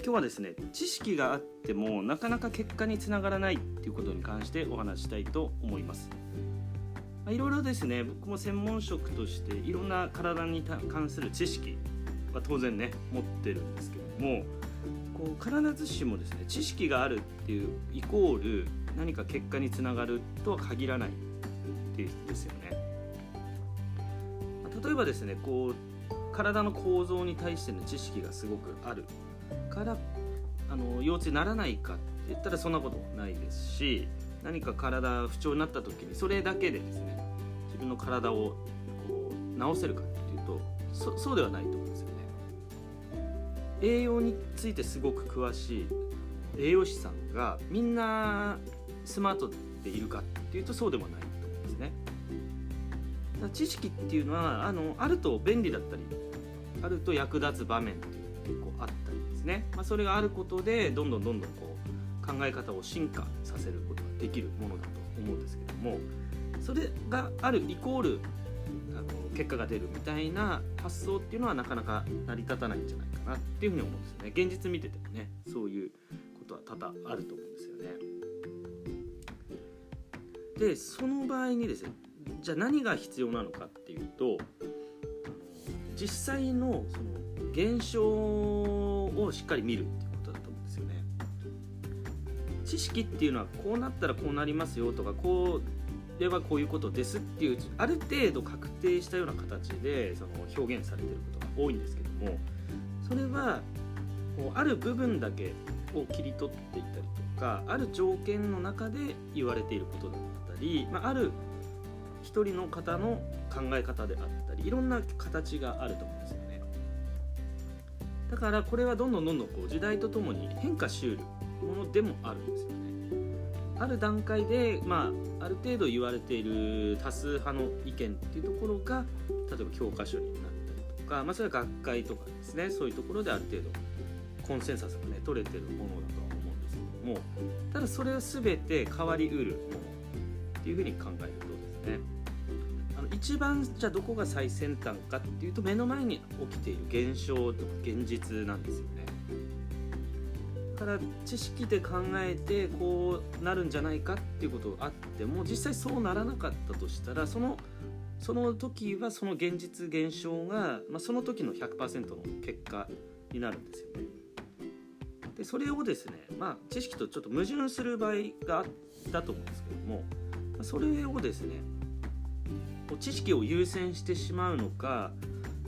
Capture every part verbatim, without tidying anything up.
今日はですね、知識があってもなかなか結果につながらないっていうことに関してお話したいと思います。いろいろですね、僕も専門職としていろんな体に関する知識は当然ね持ってるんですけども、こう必ずしもですね、知識があるっていうイコール何か結果につながるとは限らないですよね。例えばですね、こう体の構造に対しての知識がすごくあるからあの腰痛にならないかって言ったらそんなことないですし、何か体不調になった時にそれだけでですね自分の体をこう治せるかっていうと そ, そうではないと思うんですよね。栄養についてすごく詳しい栄養士さんがみんなスマートでいるかっていうとそうでもないと思うんですね。だから知識っていうのは あ, のあると便利だったり、あると役立つ場面っていうのが結構あったりですね、まあ、それがあることでどんどんどんどんこう考え方を進化させることができるものだと思うんですけども、それがあるイコールあの結果が出るみたいな発想っていうのはなかなか成り立たないんじゃないかなっていうふうに思うんですよね。現実見ててもね、そういうことは多々あると思うんですよね。で、その場合にですね、じゃあ何が必要なのかっていうと、実際のその現象をしっかり見るっていうことだと思うんですよね。知識っていうのはこうなったらこうなりますよとか、こうではこういうことですっていうある程度確定したような形でその表現されていることが多いんですけども、それはある部分だけを切り取っていったりとか、ある条件の中で言われていることだったり、ある一人の方の考え方であったり、いろんな形があると思うんですよね。だからこれはどんどんどんどんこう時代とともに変化しうるものでもあるんですよね。ある段階で、まあ、ある程度言われている多数派の意見っていうところが例えば教科書になったりとか、まあ、それは学会とかですね、そういうところである程度コンセンサスがね取れてるものだとは思うんですけども、ただそれは全て変わりうるものっていうふうに考えるとですね、あの一番じゃあどこが最先端かっていうと、目の前に起きている現象とか現実なんですよね。だから知識で考えてこうなるんじゃないかっていうことがあっても、実際そうならなかったとしたら、そのその時はその現実現象が、まあ、その時の ひゃくパーセント の結果になるんですよね。でそれをですね、まあ、知識とちょっと矛盾する場合があったと思うんですけども、それをですね、知識を優先してしまうのか、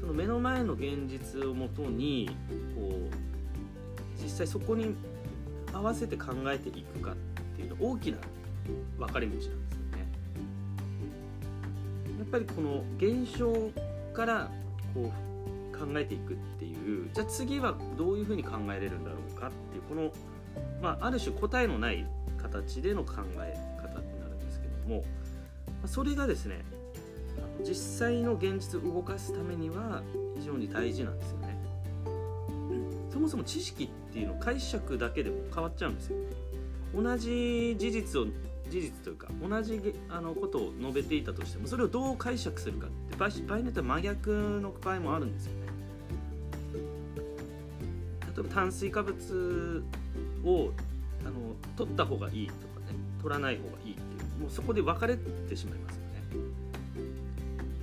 その目の前の現実をもとにこう実際そこに合わせて考えていくかっていうの大きな分かれ道なんですよね。やっぱりこの現象からこう考えていくっていう、じゃあ次はどういうふうに考えれるんだろうかっていう、この、まあ、ある種答えのない形での考え方になるんですけども、それがですね、実際の現実を動かすためには非常に大事なんですよね。そもそも知識っていうの解釈だけでも変わっちゃうんですよ。同じ事実を事実というか同じあのことを述べていたとしても、それをどう解釈するかって場合によっては真逆の場合もあるんですよね。例えば炭水化物をあの取った方がいいとかね、取らない方がいいっていう、もうそこで分かれてしまいますよね。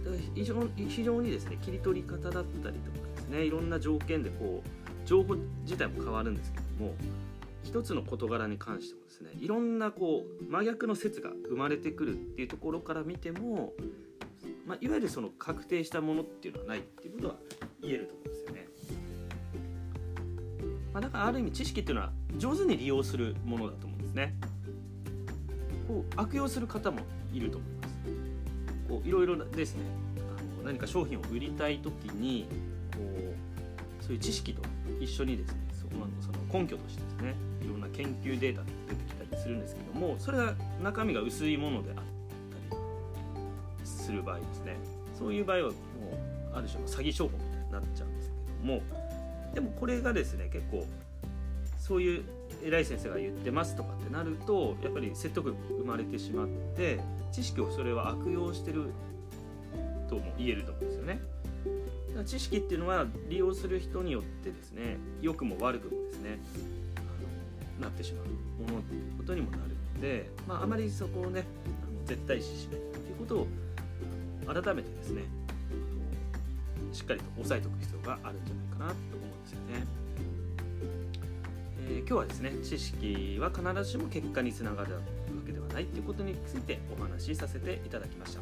だから非常、非常にですね、切り取り方だったりとかですね、いろんな条件でこう情報自体も変わるんですけども、一つの事柄に関してもですね、いろんなこう真逆の説が生まれてくるっていうところから見ても、まあ、いわゆるその確定したものっていうのはないっていうことは言えると思うんですよね。まあ、だからある意味知識っていうのは上手に利用するものだと思うんですね。こう悪用する方もいると思います。こういろいろですね、あの何か商品を売りたいときにこうそういう知識と一緒にですね、その根拠としてですね、いろんな研究データが出てきたりするんですけども、それが中身が薄いものであったりする場合ですね、そういう場合はもうある種の詐欺商法みたいになっちゃうんですけども、でもこれがですね、結構そういう偉い先生が言ってますとかってなると、やっぱり説得力が生まれてしまって、知識をそれは悪用してるとも言えると思うんですよね。知識っていうのは利用する人によってですね、良くも悪くもですねなってしまうものっていうことにもなるので、まあ、あまりそこをね絶対視しないということを改めてですねしっかりと押さえておく必要があるんじゃないかなと思うんですよね、えー、今日はですね知識は必ずしも結果につながるわけではないということについてお話しさせていただきました。